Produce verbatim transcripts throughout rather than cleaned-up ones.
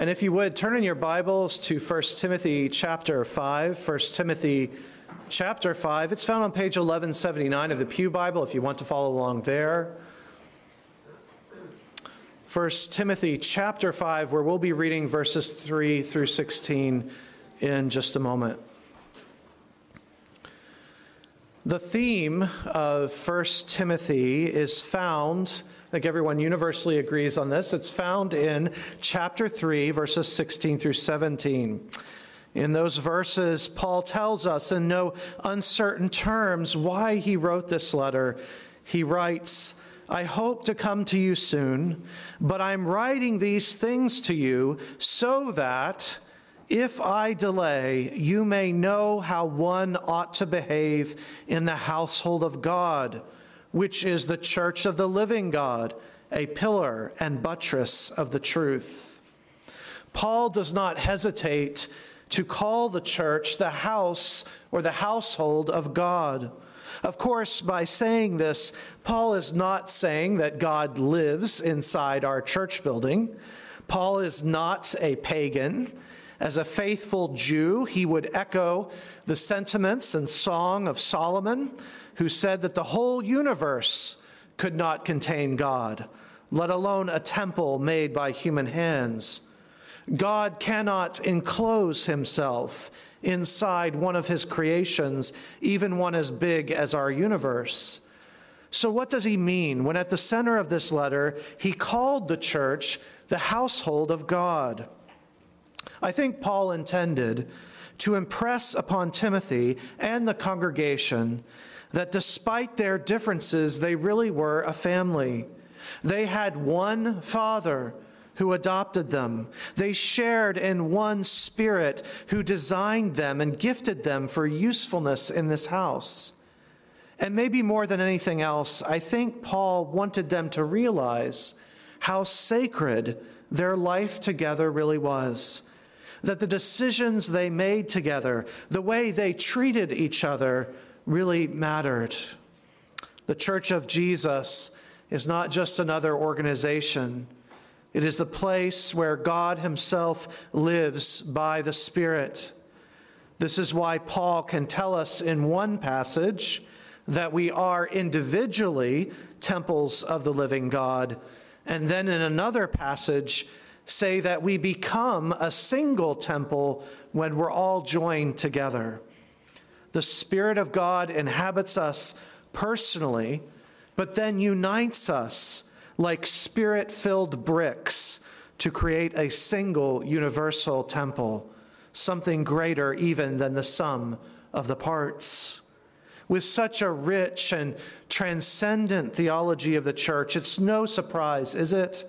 And if you would, turn in your Bibles to First Timothy chapter five. First Timothy chapter five. It's found on page eleven seventy-nine of the Pew Bible if you want to follow along there. First Timothy chapter five, where we'll be reading verses three through sixteen in just a moment. The theme of First Timothy is found, I think everyone universally agrees on this, it's found in chapter three, verses sixteen through seventeen. In those verses, Paul tells us in no uncertain terms why he wrote this letter. He writes, "I hope to come to you soon, but I'm writing these things to you so that if I delay, you may know how one ought to behave in the household of God, which is the church of the living God, a pillar and buttress of the truth." Paul does not hesitate to call the church the house or the household of God. Of course, by saying this, Paul is not saying that God lives inside our church building. Paul is not a pagan. As a faithful Jew, he would echo the sentiments and song of Solomon, who said that the whole universe could not contain God, let alone a temple made by human hands. God cannot enclose himself inside one of his creations, even one as big as our universe. So what does he mean when at the center of this letter, he called the church the household of God? I think Paul intended to impress upon Timothy and the congregation that despite their differences, they really were a family. They had one father who adopted them. They shared in one spirit who designed them and gifted them for usefulness in this house. And maybe more than anything else, I think Paul wanted them to realize how sacred their life together really was. That the decisions they made together, the way they treated each other, really mattered. The Church of Jesus is not just another organization. It is the place where God himself lives by the Spirit. This is why Paul can tell us in one passage that we are individually temples of the living God, and then in another passage say that we become a single temple when we're all joined together. The Spirit of God inhabits us personally, but then unites us like spirit-filled bricks to create a single universal temple, something greater even than the sum of the parts. With such a rich and transcendent theology of the church, it's no surprise, is it,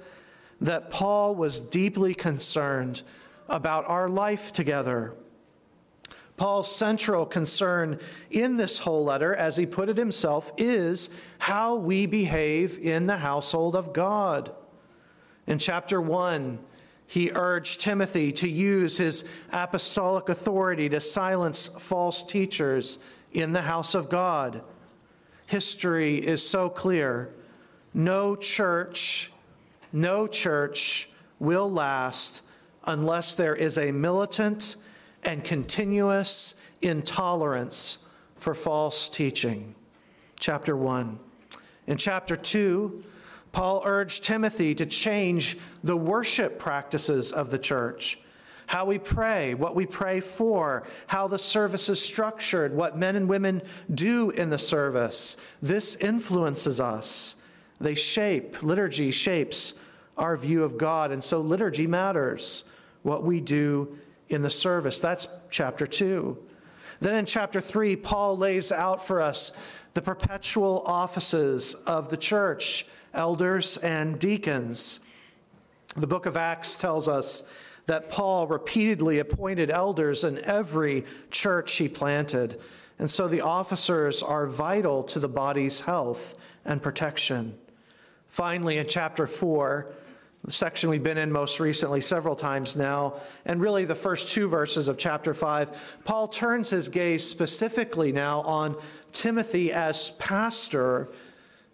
that Paul was deeply concerned about our life together. Paul's central concern in this whole letter, as he put it himself, is how we behave in the household of God. In chapter one, he urged Timothy to use his apostolic authority to silence false teachers in the house of God. History is so clear. No church No church will last unless there is a militant and continuous intolerance for false teaching. Chapter one. In chapter two, Paul urged Timothy to change the worship practices of the church. How we pray, what we pray for, how the service is structured, what men and women do in the service. This influences us. They shape, liturgy shapes our view of God, and so liturgy matters, what we do in the service. That's chapter two. Then in chapter three, Paul lays out for us the perpetual offices of the church, elders and deacons. The book of Acts tells us that Paul repeatedly appointed elders in every church he planted, and so the officers are vital to the body's health and protection. Finally, in chapter four, the section we've been in most recently several times now, and really the first two verses of chapter five, Paul turns his gaze specifically now on Timothy as pastor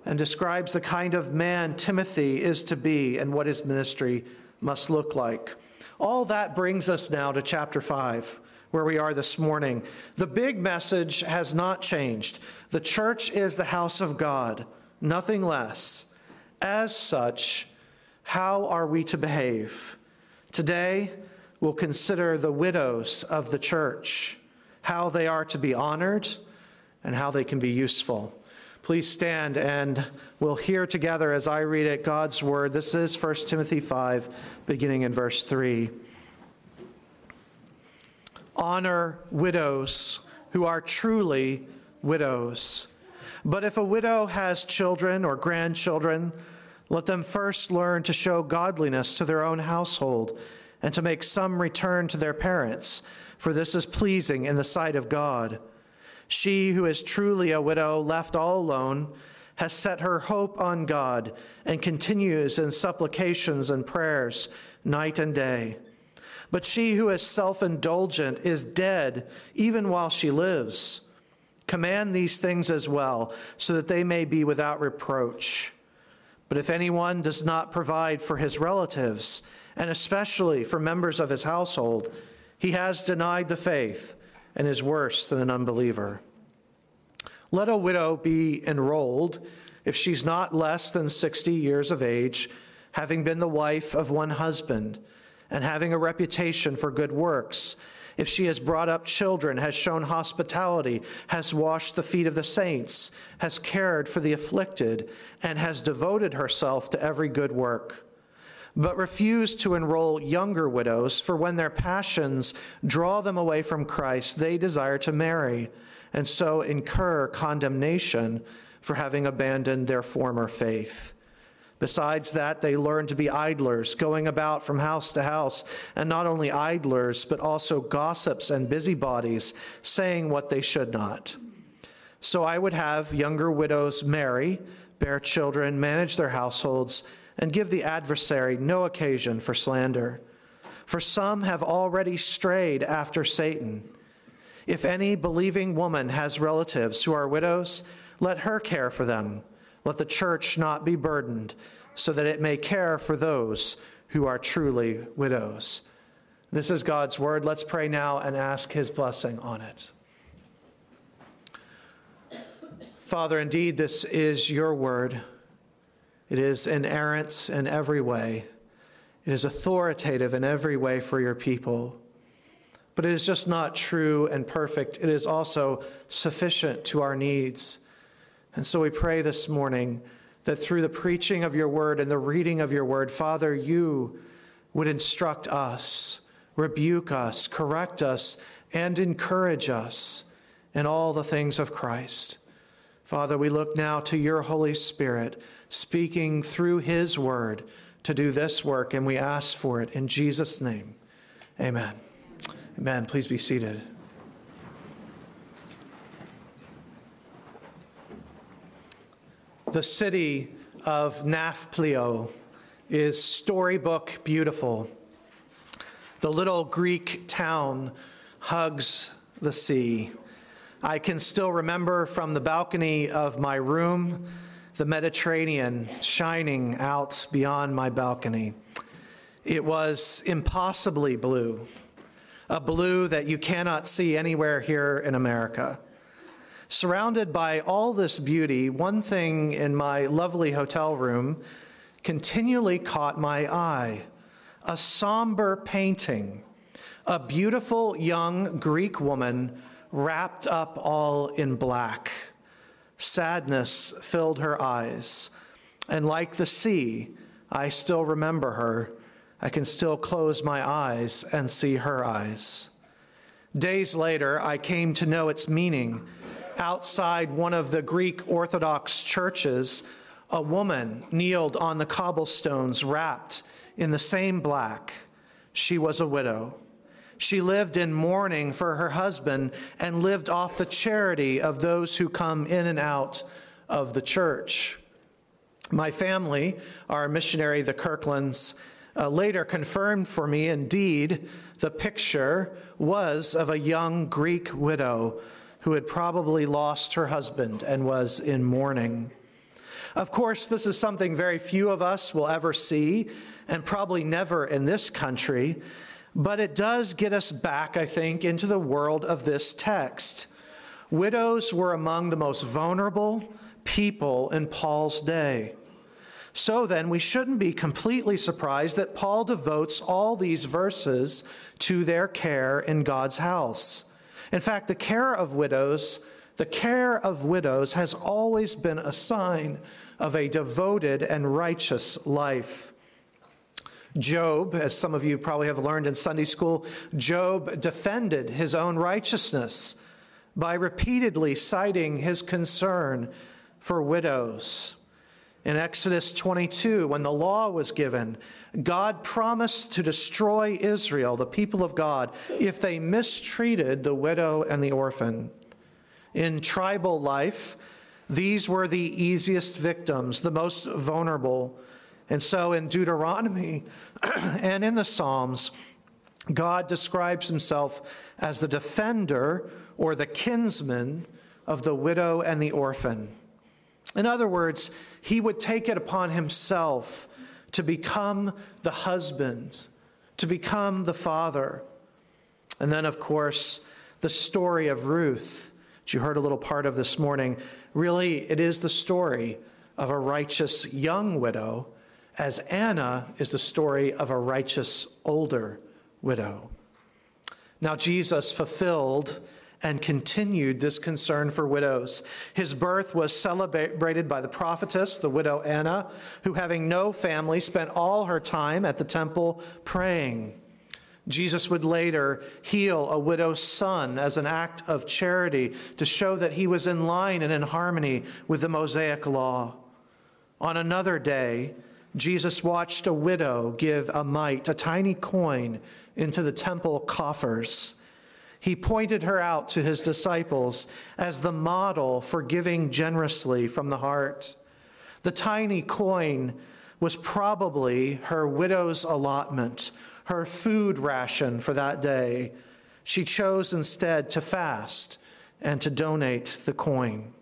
and describes the kind of man Timothy is to be and what his ministry must look like. All that brings us now to chapter five, where we are this morning. The big message has not changed. The church is the house of God, nothing less. As such, how are we to behave? Today, we'll consider the widows of the church, how they are to be honored, and how they can be useful. Please stand and we'll hear together as I read it God's word. This is First Timothy five, beginning in verse three. Honor widows who are truly widows. But if a widow has children or grandchildren, let them first learn to show godliness to their own household and to make some return to their parents, for this is pleasing in the sight of God. She who is truly a widow, left all alone, has set her hope on God and continues in supplications and prayers night and day. But she who is self-indulgent is dead even while she lives. Command these things as well, so that they may be without reproach. But if anyone does not provide for his relatives, and especially for members of his household, he has denied the faith and is worse than an unbeliever. Let a widow be enrolled if she's not less than sixty years of age, having been the wife of one husband, and having a reputation for good works. If she has brought up children, has shown hospitality, has washed the feet of the saints, has cared for the afflicted, and has devoted herself to every good work. But refuse to enroll younger widows, for when their passions draw them away from Christ, they desire to marry, and so incur condemnation for having abandoned their former faith. Besides that, they learn to be idlers, going about from house to house, and not only idlers, but also gossips and busybodies, saying what they should not. So I would have younger widows marry, bear children, manage their households, and give the adversary no occasion for slander. For some have already strayed after Satan. If any believing woman has relatives who are widows, let her care for them. Let the church not be burdened, so that it may care for those who are truly widows. This is God's word. Let's pray now and ask his blessing on it. Father, indeed, this is your word. It is inerrant in every way. It is authoritative in every way for your people. But it is just not true and perfect. It is also sufficient to our needs. And so we pray this morning that through the preaching of your word and the reading of your word, Father, you would instruct us, rebuke us, correct us, and encourage us in all the things of Christ. Father, we look now to your Holy Spirit speaking through his word to do this work, and we ask for it in Jesus' name. Amen. Amen. Please be seated. The city of Nafplio is storybook beautiful. The little Greek town hugs the sea. I can still remember from the balcony of my room, the Mediterranean shining out beyond my balcony. It was impossibly blue, a blue that you cannot see anywhere here in America. Surrounded by all this beauty, one thing in my lovely hotel room continually caught my eye, a somber painting, a beautiful young Greek woman wrapped up all in black. Sadness filled her eyes, and like the sea, I still remember her. I can still close my eyes and see her eyes. Days later, I came to know its meaning. Outside one of the Greek Orthodox churches, a woman kneeled on the cobblestones wrapped in the same black. She was a widow. She lived in mourning for her husband and lived off the charity of those who come in and out of the church. My family, our missionary, the Kirklands, uh, later confirmed for me, indeed, the picture was of a young Greek widow who had probably lost her husband and was in mourning. Of course, this is something very few of us will ever see, and probably never in this country, but it does get us back, I think, into the world of this text. Widows were among the most vulnerable people in Paul's day. So then, we shouldn't be completely surprised that Paul devotes all these verses to their care in God's house. In fact, the care of widows, the care of widows has always been a sign of a devoted and righteous life. Job, as some of you probably have learned in Sunday school, Job defended his own righteousness by repeatedly citing his concern for widows. In Exodus twenty-two, when the law was given, God promised to destroy Israel, the people of God, if they mistreated the widow and the orphan. In tribal life, these were the easiest victims, the most vulnerable. And so in Deuteronomy and in the Psalms, God describes himself as the defender or the kinsman of the widow and the orphan. In other words, he would take it upon himself to become the husband, to become the father. And then, of course, the story of Ruth, which you heard a little part of this morning, really, it is the story of a righteous young widow, as Anna is the story of a righteous older widow. Now, Jesus fulfilled and continued this concern for widows. His birth was celebrated by the prophetess, the widow Anna, who, having no family, spent all her time at the temple praying. Jesus would later heal a widow's son as an act of charity to show that he was in line and in harmony with the Mosaic law. On another day, Jesus watched a widow give a mite, a tiny coin, into the temple coffers. He pointed her out to his disciples as the model for giving generously from the heart. The tiny coin was probably her widow's allotment, her food ration for that day. She chose instead to fast and to donate the coin.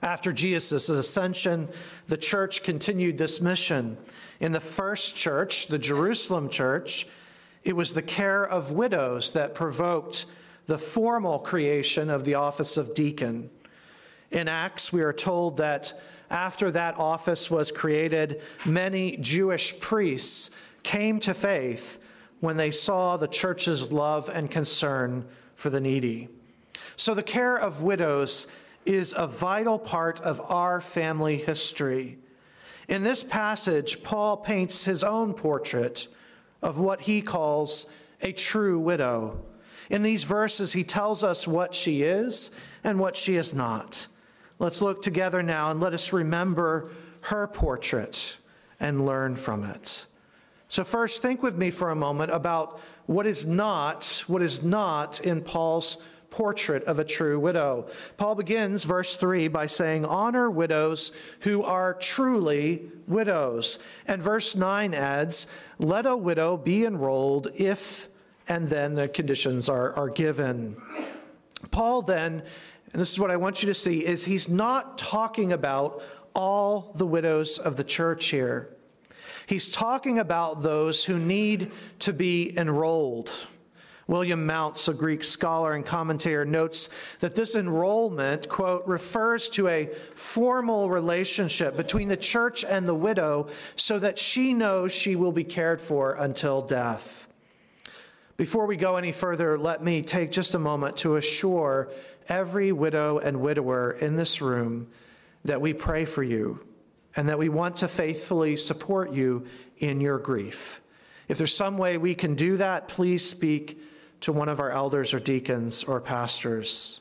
After Jesus' ascension, the church continued this mission. In the first church, the Jerusalem church, it was the care of widows that provoked the formal creation of the office of deacon. In Acts, we are told that after that office was created, many Jewish priests came to faith when they saw the church's love and concern for the needy. So the care of widows is a vital part of our family history. In this passage, Paul paints his own portrait of what he calls a true widow. In these verses, he tells us what she is and what she is not. Let's look together now and let us remember her portrait and learn from it. So first, think with me for a moment about what is not, what is not in Paul's portrait of a true widow. Paul begins verse three by saying, honor widows who are truly widows. And verse nine adds, let a widow be enrolled if and then the conditions are, are given. Paul then, and this is what I want you to see, is he's not talking about all the widows of the church here. He's talking about those who need to be enrolled. William Mounts, a Greek scholar and commentator, notes that this enrollment, quote, refers to a formal relationship between the church and the widow so that she knows she will be cared for until death. Before we go any further, let me take just a moment to assure every widow and widower in this room that we pray for you and that we want to faithfully support you in your grief. If there's some way we can do that, please speak to one of our elders or deacons or pastors.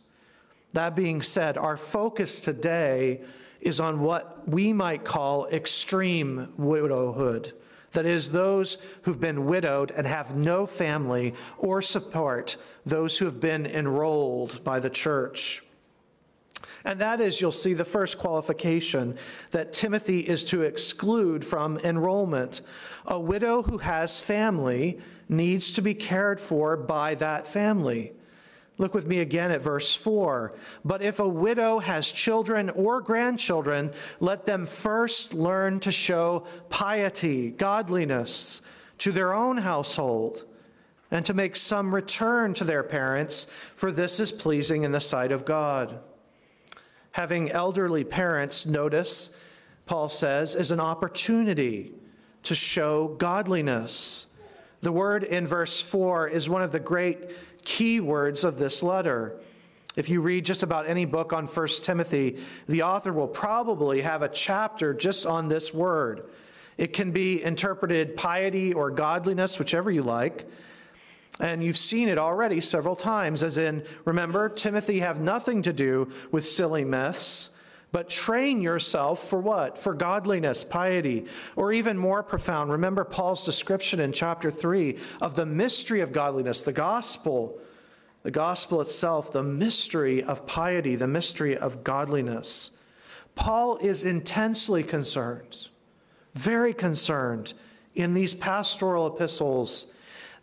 That being said, our focus today is on what we might call extreme widowhood. That is, those who've been widowed and have no family or support, those who have been enrolled by the church. And that is, you'll see the first qualification that Timothy is to exclude from enrollment. A widow who has family needs to be cared for by that family. Look with me again at verse four. But if a widow has children or grandchildren, let them first learn to show piety, godliness, to their own household, and to make some return to their parents, for this is pleasing in the sight of God. Having elderly parents, notice, Paul says, is an opportunity to show godliness. The word in verse four is one of the great key words of this letter. If you read just about any book on First Timothy, the author will probably have a chapter just on this word. It can be interpreted piety or godliness, whichever you like. And you've seen it already several times, as in, remember, Timothy, have nothing to do with silly myths, but train yourself for what? For godliness, piety, or even more profound. Remember Paul's description in chapter three of the mystery of godliness, the gospel, the gospel itself, the mystery of piety, the mystery of godliness. Paul is intensely concerned, very concerned in these pastoral epistles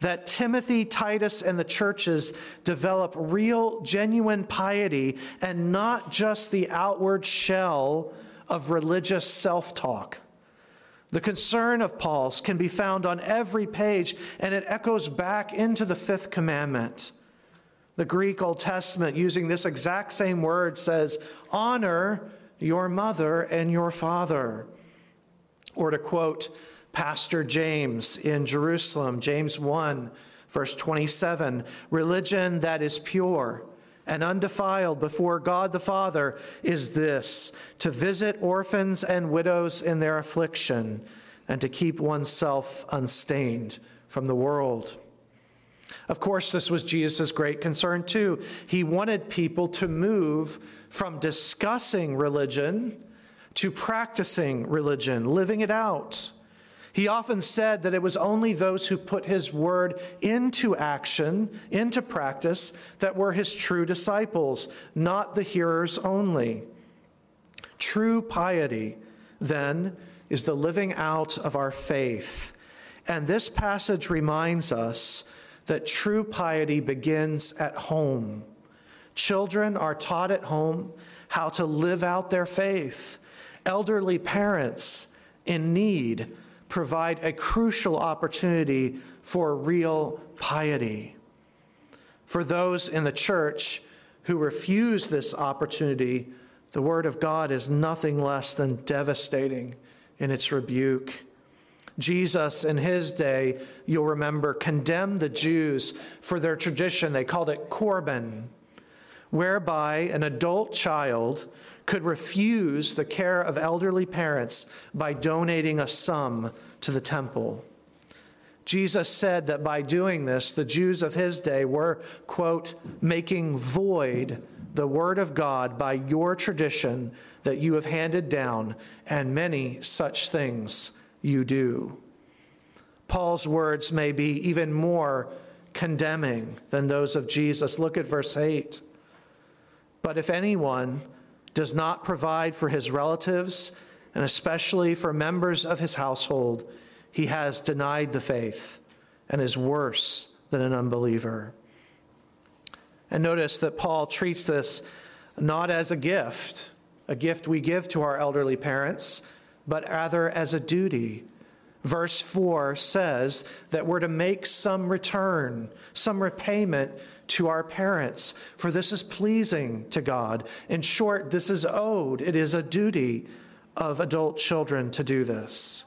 that Timothy, Titus, and the churches develop real, genuine piety and not just the outward shell of religious self-talk. The concern of Paul's can be found on every page, and it echoes back into the fifth commandment. The Greek Old Testament, using this exact same word, says, honor your mother and your father. Or to quote Pastor James in Jerusalem, James one, verse twenty-seven, religion that is pure and undefiled before God the Father is this, to visit orphans and widows in their affliction and to keep oneself unstained from the world. Of course, this was Jesus' great concern too. He wanted people to move from discussing religion to practicing religion, living it out. He often said that it was only those who put his word into action, into practice, that were his true disciples, not the hearers only. True piety, then, is the living out of our faith. And this passage reminds us that true piety begins at home. Children are taught at home how to live out their faith. Elderly parents in need provide a crucial opportunity for real piety. For those in the church who refuse this opportunity, the word of God is nothing less than devastating in its rebuke. Jesus, in his day, you'll remember, condemned the Jews for their tradition. They called it korban, whereby an adult child could refuse the care of elderly parents by donating a sum to the temple. Jesus said that by doing this, the Jews of his day were, quote, making void the word of God by your tradition that you have handed down, and many such things you do. Paul's words may be even more condemning than those of Jesus. Look at verse eight. But if anyone does not provide for his relatives, and especially for members of his household, he has denied the faith and is worse than an unbeliever. And notice that Paul treats this not as a gift, a gift we give to our elderly parents, but rather as a duty. Verse four says that we're to make some return, some repayment to our parents, for this is pleasing to God. In short, this is owed. It is a duty of adult children to do this.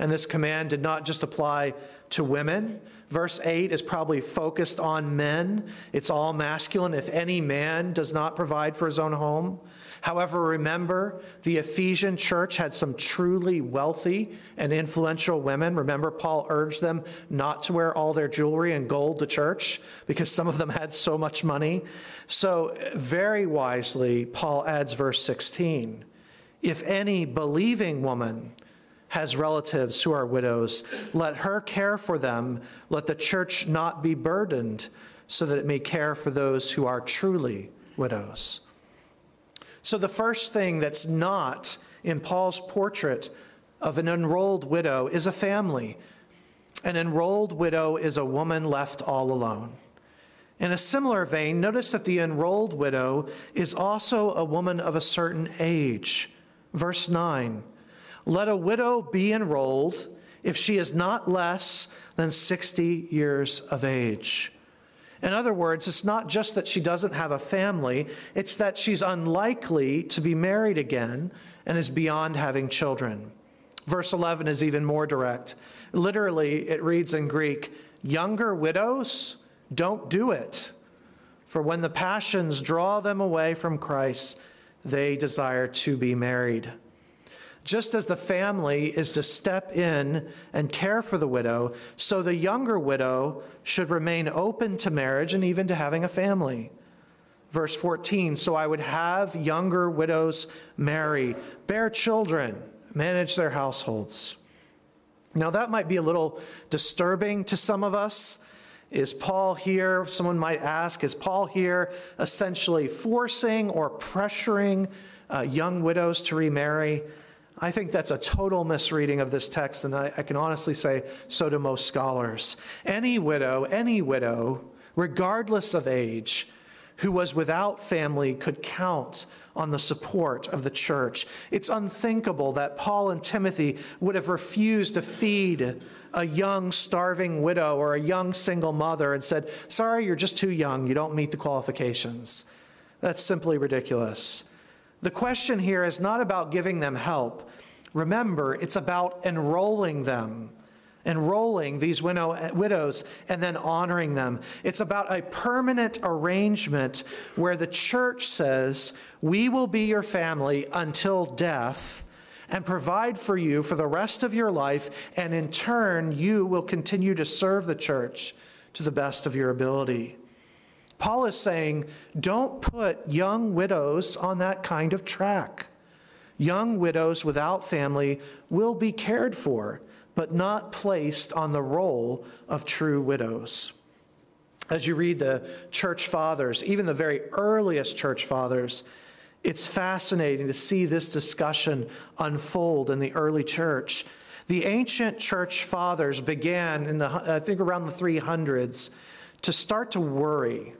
And this command did not just apply to women. Verse eight is probably focused on men. It's all masculine. If any man does not provide for his own home. However, remember, the Ephesian church had some truly wealthy and influential women. Remember, Paul urged them not to wear all their jewelry and gold to church because some of them had so much money. So very wisely, Paul adds verse sixteen. If any believing woman has relatives who are widows, let her care for them. Let the church not be burdened so that it may care for those who are truly widows. So the first thing that's not in Paul's portrait of an enrolled widow is a family. An enrolled widow is a woman left all alone. In a similar vein, notice that the enrolled widow is also a woman of a certain age. Verse nine, let a widow be enrolled if she is not less than sixty years of age. In other words, it's not just that she doesn't have a family, it's that she's unlikely to be married again and is beyond having children. Verse eleven is even more direct. Literally, it reads in Greek, younger widows, don't do it. For when the passions draw them away from Christ, they desire to be married. Just as the family is to step in and care for the widow, so the younger widow should remain open to marriage and even to having a family. Verse fourteen, so I would have younger widows marry, bear children, manage their households. Now that might be a little disturbing to some of us. Is Paul here, someone might ask, is Paul here essentially forcing or pressuring uh, young widows to remarry? I think that's a total misreading of this text, and I, I can honestly say so do most scholars. Any widow, any widow, regardless of age, who was without family could count on the support of the church. It's unthinkable that Paul and Timothy would have refused to feed a young starving widow or a young single mother and said, sorry, you're just too young. You don't meet the qualifications. That's simply ridiculous. The question here is not about giving them help. Remember, it's about enrolling them. Enrolling these widow, widows and then honoring them. It's about a permanent arrangement where the church says, we will be your family until death and provide for you for the rest of your life, and in turn, you will continue to serve the church to the best of your ability. Paul is saying, don't put young widows on that kind of track. Young widows without family will be cared for, but not placed on the role of true widows. As you read the church fathers, even the very earliest church fathers, it's fascinating to see this discussion unfold in the early church. The ancient church fathers began in the, I think around the three hundreds, to start to worry.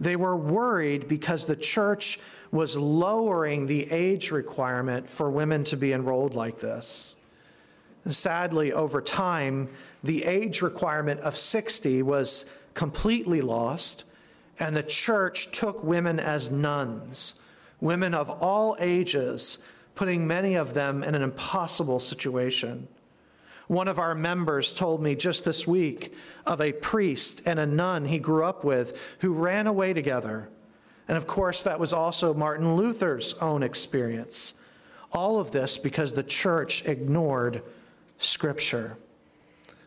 They were worried because the church was lowering the age requirement for women to be enrolled like this. Sadly, over time, the age requirement of sixty was completely lost, and the church took women as nuns, women of all ages, putting many of them in an impossible situation. One of our members told me just this week of a priest and a nun he grew up with who ran away together. And of course, that was also Martin Luther's own experience. All of this because the church ignored Scripture.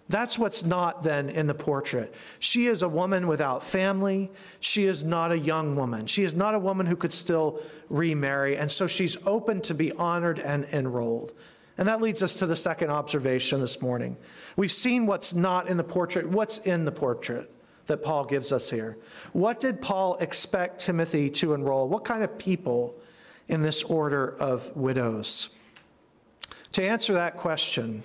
That's what's not then in the portrait. She is a woman without family. She is not a young woman. She is not a woman who could still remarry. And so she's open to be honored and enrolled. And that leads us to the second observation this morning. We've seen what's not in the portrait. What's in the portrait that Paul gives us here? What did Paul expect Timothy to enroll? What kind of people in this order of widows? To answer that question,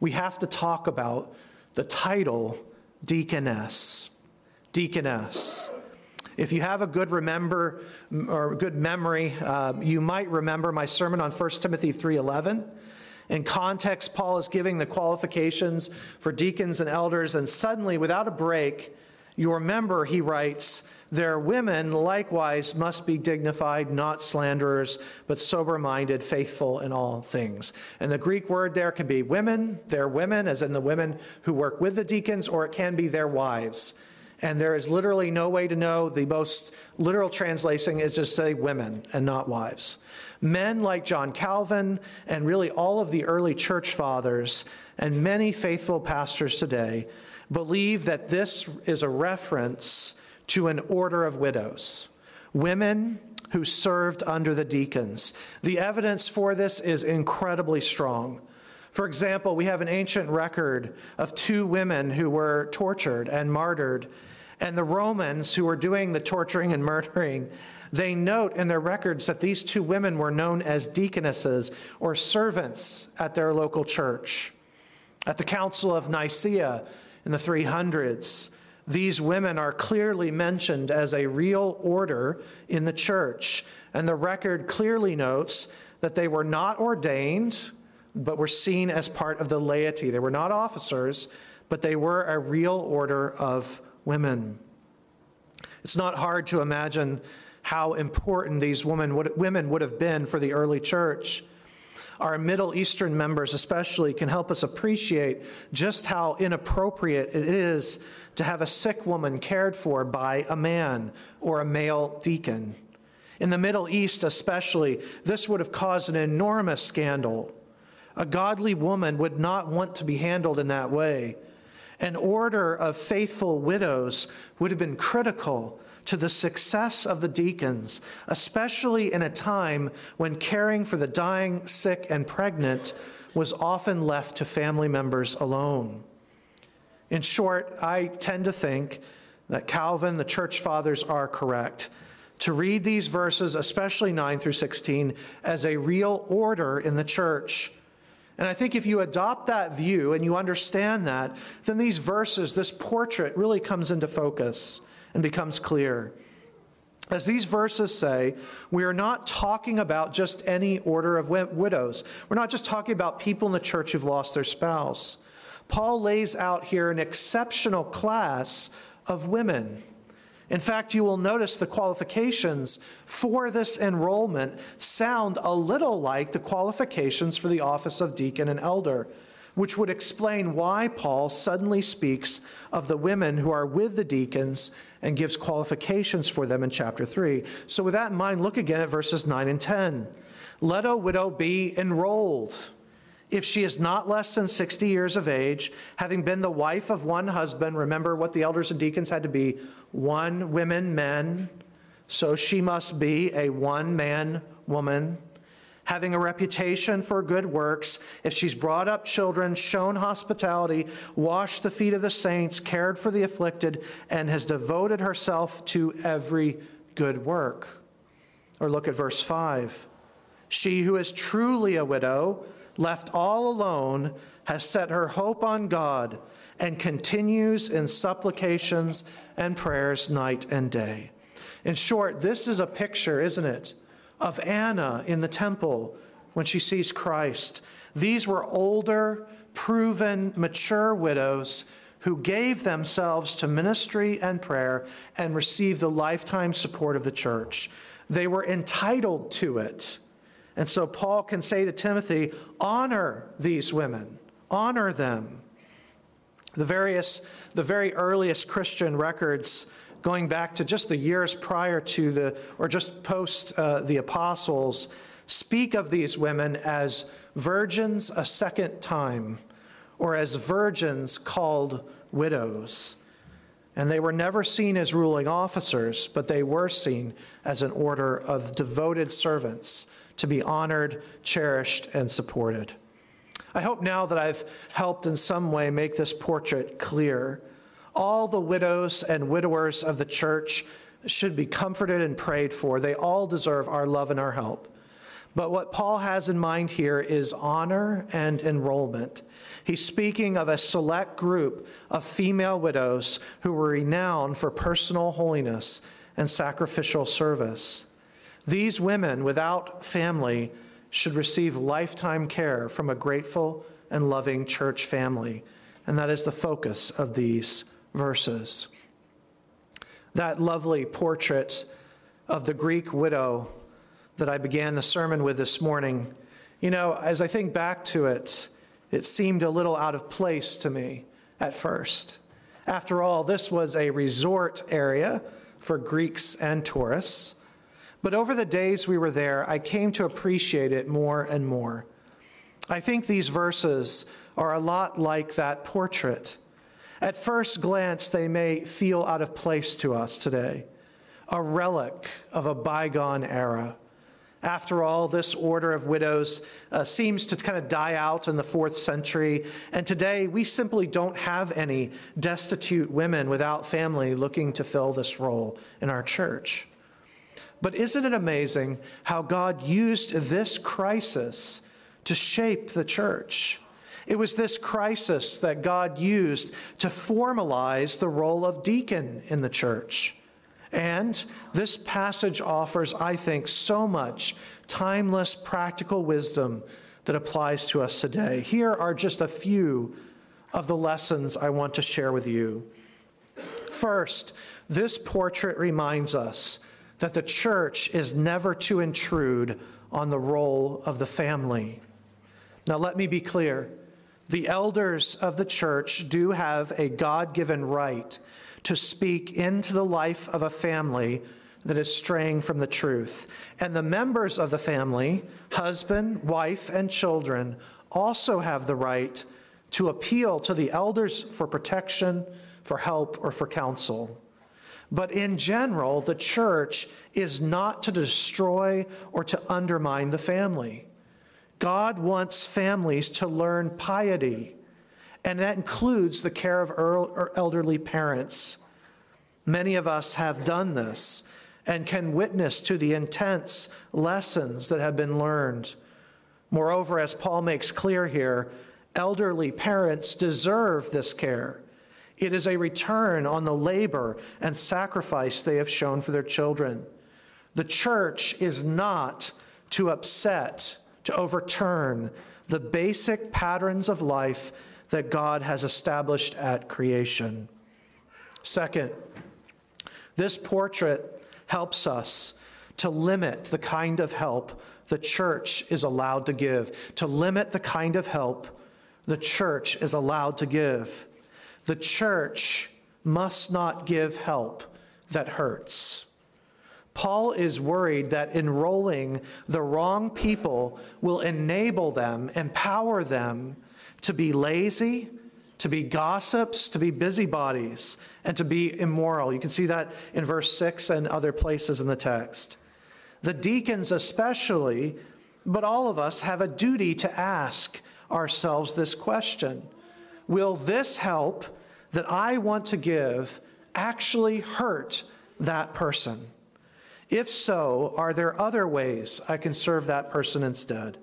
we have to talk about the title deaconess. Deaconess. If you have a good remember or good memory, uh, you might remember my sermon on First Timothy three eleven. In context, Paul is giving the qualifications for deacons and elders, and suddenly, without a break, you remember he writes, their women likewise must be dignified, not slanderers, but sober-minded, faithful in all things. And the Greek word there can be women, their women, as in the women who work with the deacons, or it can be their wives. And there is literally no way to know. The most literal translation is just say women and not wives. Men like John Calvin and really all of the early church fathers and many faithful pastors today believe that this is a reference to an order of widows, women who served under the deacons. The evidence for this is incredibly strong. For example, we have an ancient record of two women who were tortured and martyred, and the Romans who were doing the torturing and murdering, they note in their records that these two women were known as deaconesses or servants at their local church. At the Council of Nicaea in the three hundreds, these women are clearly mentioned as a real order in the church, and the record clearly notes that they were not ordained, but were seen as part of the laity. They were not officers, but they were a real order of women. It's not hard to imagine how important these women would, women would have been for the early church. Our Middle Eastern members especially can help us appreciate just how inappropriate it is to have a sick woman cared for by a man or a male deacon. In the Middle East especially, this would have caused an enormous scandal. A godly woman would not want to be handled in that way. An order of faithful widows would have been critical to the success of the deacons, especially in a time when caring for the dying, sick, and pregnant was often left to family members alone. In short, I tend to think that Calvin, the church fathers, are correct to read these verses, especially nine through sixteen, as a real order in the church. And I think if you adopt that view and you understand that, then these verses, this portrait really comes into focus and becomes clear. As these verses say, we are not talking about just any order of widows. We're not just talking about people in the church who've lost their spouse. Paul lays out here an exceptional class of women. In fact, you will notice the qualifications for this enrollment sound a little like the qualifications for the office of deacon and elder, which would explain why Paul suddenly speaks of the women who are with the deacons and gives qualifications for them in chapter three. So with that in mind, look again at verses nine and ten. Let a widow be enrolled if she is not less than sixty years of age, having been the wife of one husband. Remember what the elders and deacons had to be: one women, men. So she must be a one man woman, having a reputation for good works, if she's brought up children, shown hospitality, washed the feet of the saints, cared for the afflicted, and has devoted herself to every good work. Or look at verse five. She who is truly a widow, left all alone, has set her hope on God and continues in supplications and prayers night and day. In short, this is a picture, isn't it, of Anna in the temple when she sees Christ. These were older, proven, mature widows who gave themselves to ministry and prayer and received the lifetime support of the church. They were entitled to it. And so Paul can say to Timothy, honor these women, honor them. The various, the very earliest Christian records, going back to just the years prior to the, or just post uh, the apostles, speak of these women as virgins a second time, or as virgins called widows. And they were never seen as ruling officers, but they were seen as an order of devoted servants to be honored, cherished, and supported. I hope now that I've helped in some way make this portrait clear. All the widows and widowers of the church should be comforted and prayed for. They all deserve our love and our help. But what Paul has in mind here is honor and enrollment. He's speaking of a select group of female widows who were renowned for personal holiness and sacrificial service. These women without family should receive lifetime care from a grateful and loving church family. And that is the focus of these verses. That lovely portrait of the Greek widow that I began the sermon with this morning, you know, as I think back to it, it seemed a little out of place to me at first. After all, this was a resort area for Greeks and tourists. But over the days we were there, I came to appreciate it more and more. I think these verses are a lot like that portrait. At first glance, they may feel out of place to us today, a relic of a bygone era. After all, this order of widows uh, seems to kind of die out in the fourth century, and today we simply don't have any destitute women without family looking to fill this role in our church. But isn't it amazing how God used this crisis to shape the church? It was this crisis that God used to formalize the role of deacon in the church. And this passage offers, I think, so much timeless, practical wisdom that applies to us today. Here are just a few of the lessons I want to share with you. First, this portrait reminds us that the church is never to intrude on the role of the family. Now, let me be clear. The elders of the church do have a God-given right to speak into the life of a family that is straying from the truth. And the members of the family, husband, wife, and children, also have the right to appeal to the elders for protection, for help, or for counsel. But in general, the church is not to destroy or to undermine the family. God wants families to learn piety, and that includes the care of elderly parents. Many of us have done this and can witness to the intense lessons that have been learned. Moreover, as Paul makes clear here, elderly parents deserve this care. It is a return on the labor and sacrifice they have shown for their children. The church is not to upset, to overturn the basic patterns of life that God has established at creation. Second, this portrait helps us to limit the kind of help the church is allowed to give, to limit the kind of help the church is allowed to give. The church must not give help that hurts. Paul is worried that enrolling the wrong people will enable them, empower them to be lazy, to be gossips, to be busybodies, and to be immoral. You can see that in verse six and other places in the text. The deacons especially, but all of us, have a duty to ask ourselves this question. Will this help that I want to give actually hurt that person? If so, are there other ways I can serve that person instead?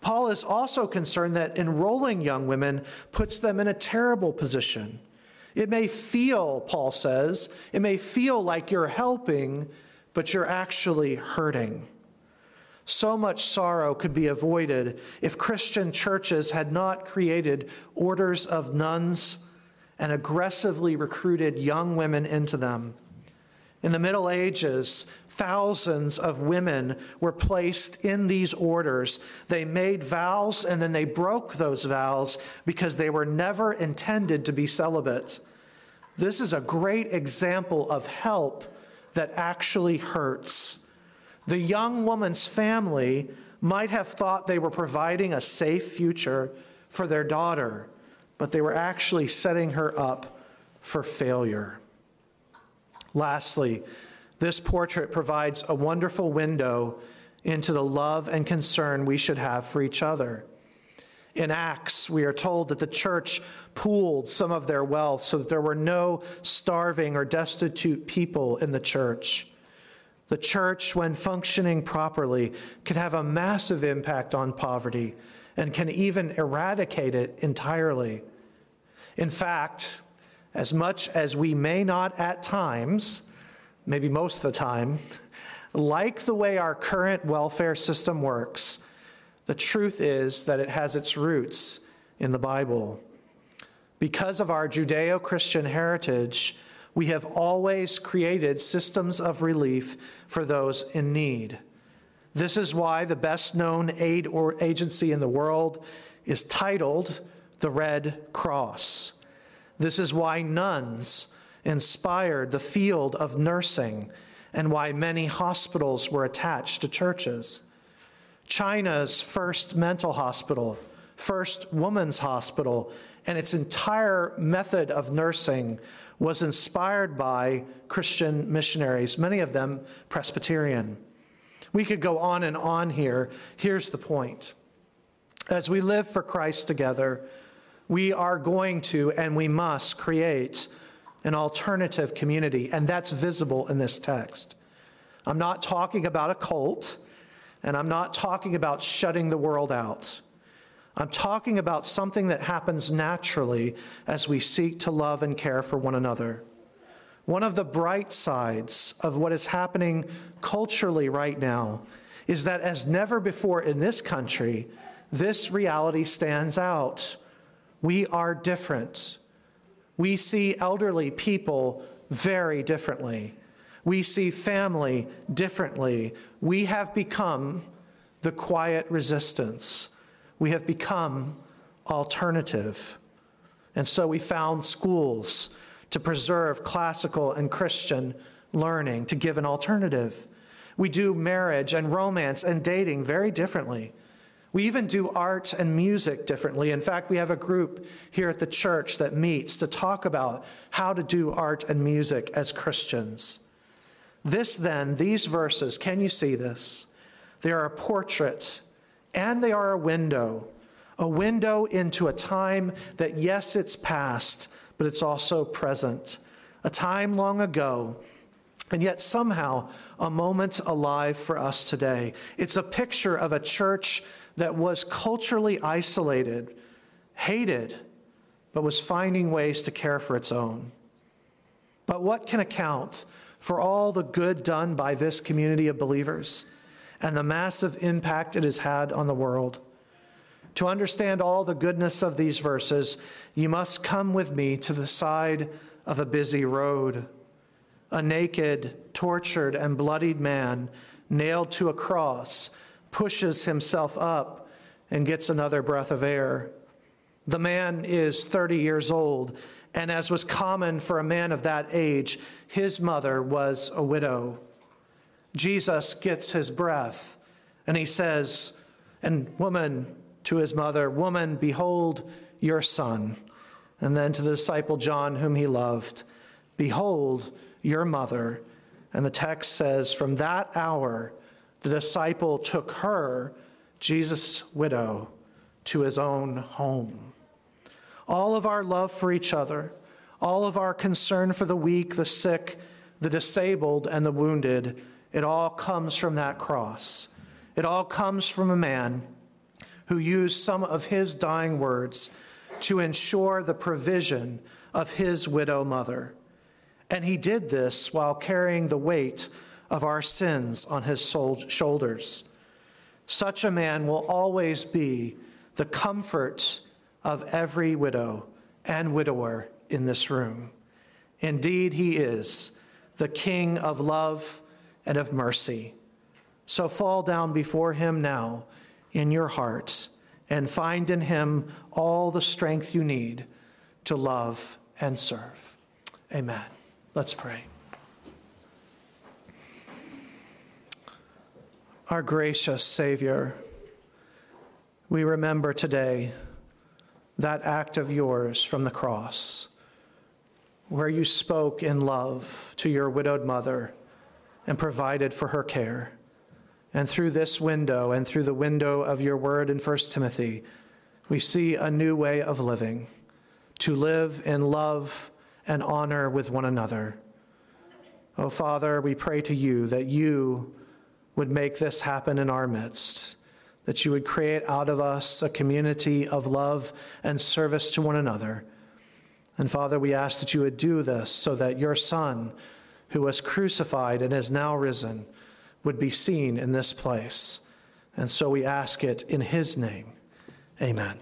Paul is also concerned that enrolling young women puts them in a terrible position. It may feel, Paul says, it may feel like you're helping, but you're actually hurting. So much sorrow could be avoided if Christian churches had not created orders of nuns and aggressively recruited young women into them. In the Middle Ages, thousands of women were placed in these orders. They made vows and then they broke those vows because they were never intended to be celibate. This is a great example of help that actually hurts. The young woman's family might have thought they were providing a safe future for their daughter, but they were actually setting her up for failure. Lastly, this portrait provides a wonderful window into the love and concern we should have for each other. In Acts, we are told that the church pooled some of their wealth so that there were no starving or destitute people in the church. The church, when functioning properly, can have a massive impact on poverty and can even eradicate it entirely. In fact, as much as we may not at times, maybe most of the time, like the way our current welfare system works, the truth is that it has its roots in the Bible. Because of our Judeo-Christian heritage, we have always created systems of relief for those in need. This is why the best-known aid or agency in the world is titled the Red Cross. This is why nuns inspired the field of nursing and why many hospitals were attached to churches. China's first mental hospital, first woman's hospital, and its entire method of nursing was inspired by Christian missionaries, many of them Presbyterian. We could go on and on here. Here's the point. As we live for Christ together, we are going to and we must create an alternative community, and that's visible in this text. I'm not talking about a cult, and I'm not talking about shutting the world out. I'm talking about something that happens naturally as we seek to love and care for one another. One of the bright sides of what is happening culturally right now is that as never before in this country, this reality stands out. We are different. We see elderly people very differently. We see family differently. We have become the quiet resistance. We have become alternative. And so we found schools to preserve classical and Christian learning, to give an alternative. We do marriage and romance and dating very differently. We even do art and music differently. In fact, we have a group here at the church that meets to talk about how to do art and music as Christians. This then, these verses, can you see this? They are a portrait and they are a window, a window into a time that, yes, it's past, but it's also present, a time long ago, and yet somehow a moment alive for us today. It's a picture of a church that was culturally isolated, hated, but was finding ways to care for its own. But what can account for all the good done by this community of believers and the massive impact it has had on the world? To understand all the goodness of these verses, you must come with me to the side of a busy road. A naked, tortured, and bloodied man nailed to a cross pushes himself up and gets another breath of air. The man is thirty years old, and as was common for a man of that age, his mother was a widow. Jesus gets his breath, and he says, and woman, to his mother, woman, behold your son. And then to the disciple John, whom he loved, behold your mother. And the text says, from that hour, the disciple took her, Jesus' widow, to his own home. All of our love for each other, all of our concern for the weak, the sick, the disabled, and the wounded, it all comes from that cross. It all comes from a man who used some of his dying words to ensure the provision of his widow mother. And he did this while carrying the weight of our sins on his shoulders. Such a man will always be the comfort of every widow and widower in this room. Indeed, he is the King of love and of mercy. So fall down before him now in your hearts and find in him all the strength you need to love and serve. Amen. Let's pray. Our gracious Savior, we remember today that act of yours from the cross, where you spoke in love to your widowed mother and provided for her care. And through this window and through the window of your word in First Timothy, we see a new way of living, to live in love and honor with one another. Oh, Father, we pray to you that you would make this happen in our midst, that you would create out of us a community of love and service to one another. And Father, we ask that you would do this so that your Son, who was crucified and is now risen, would be seen in this place. And so we ask it in his name. Amen.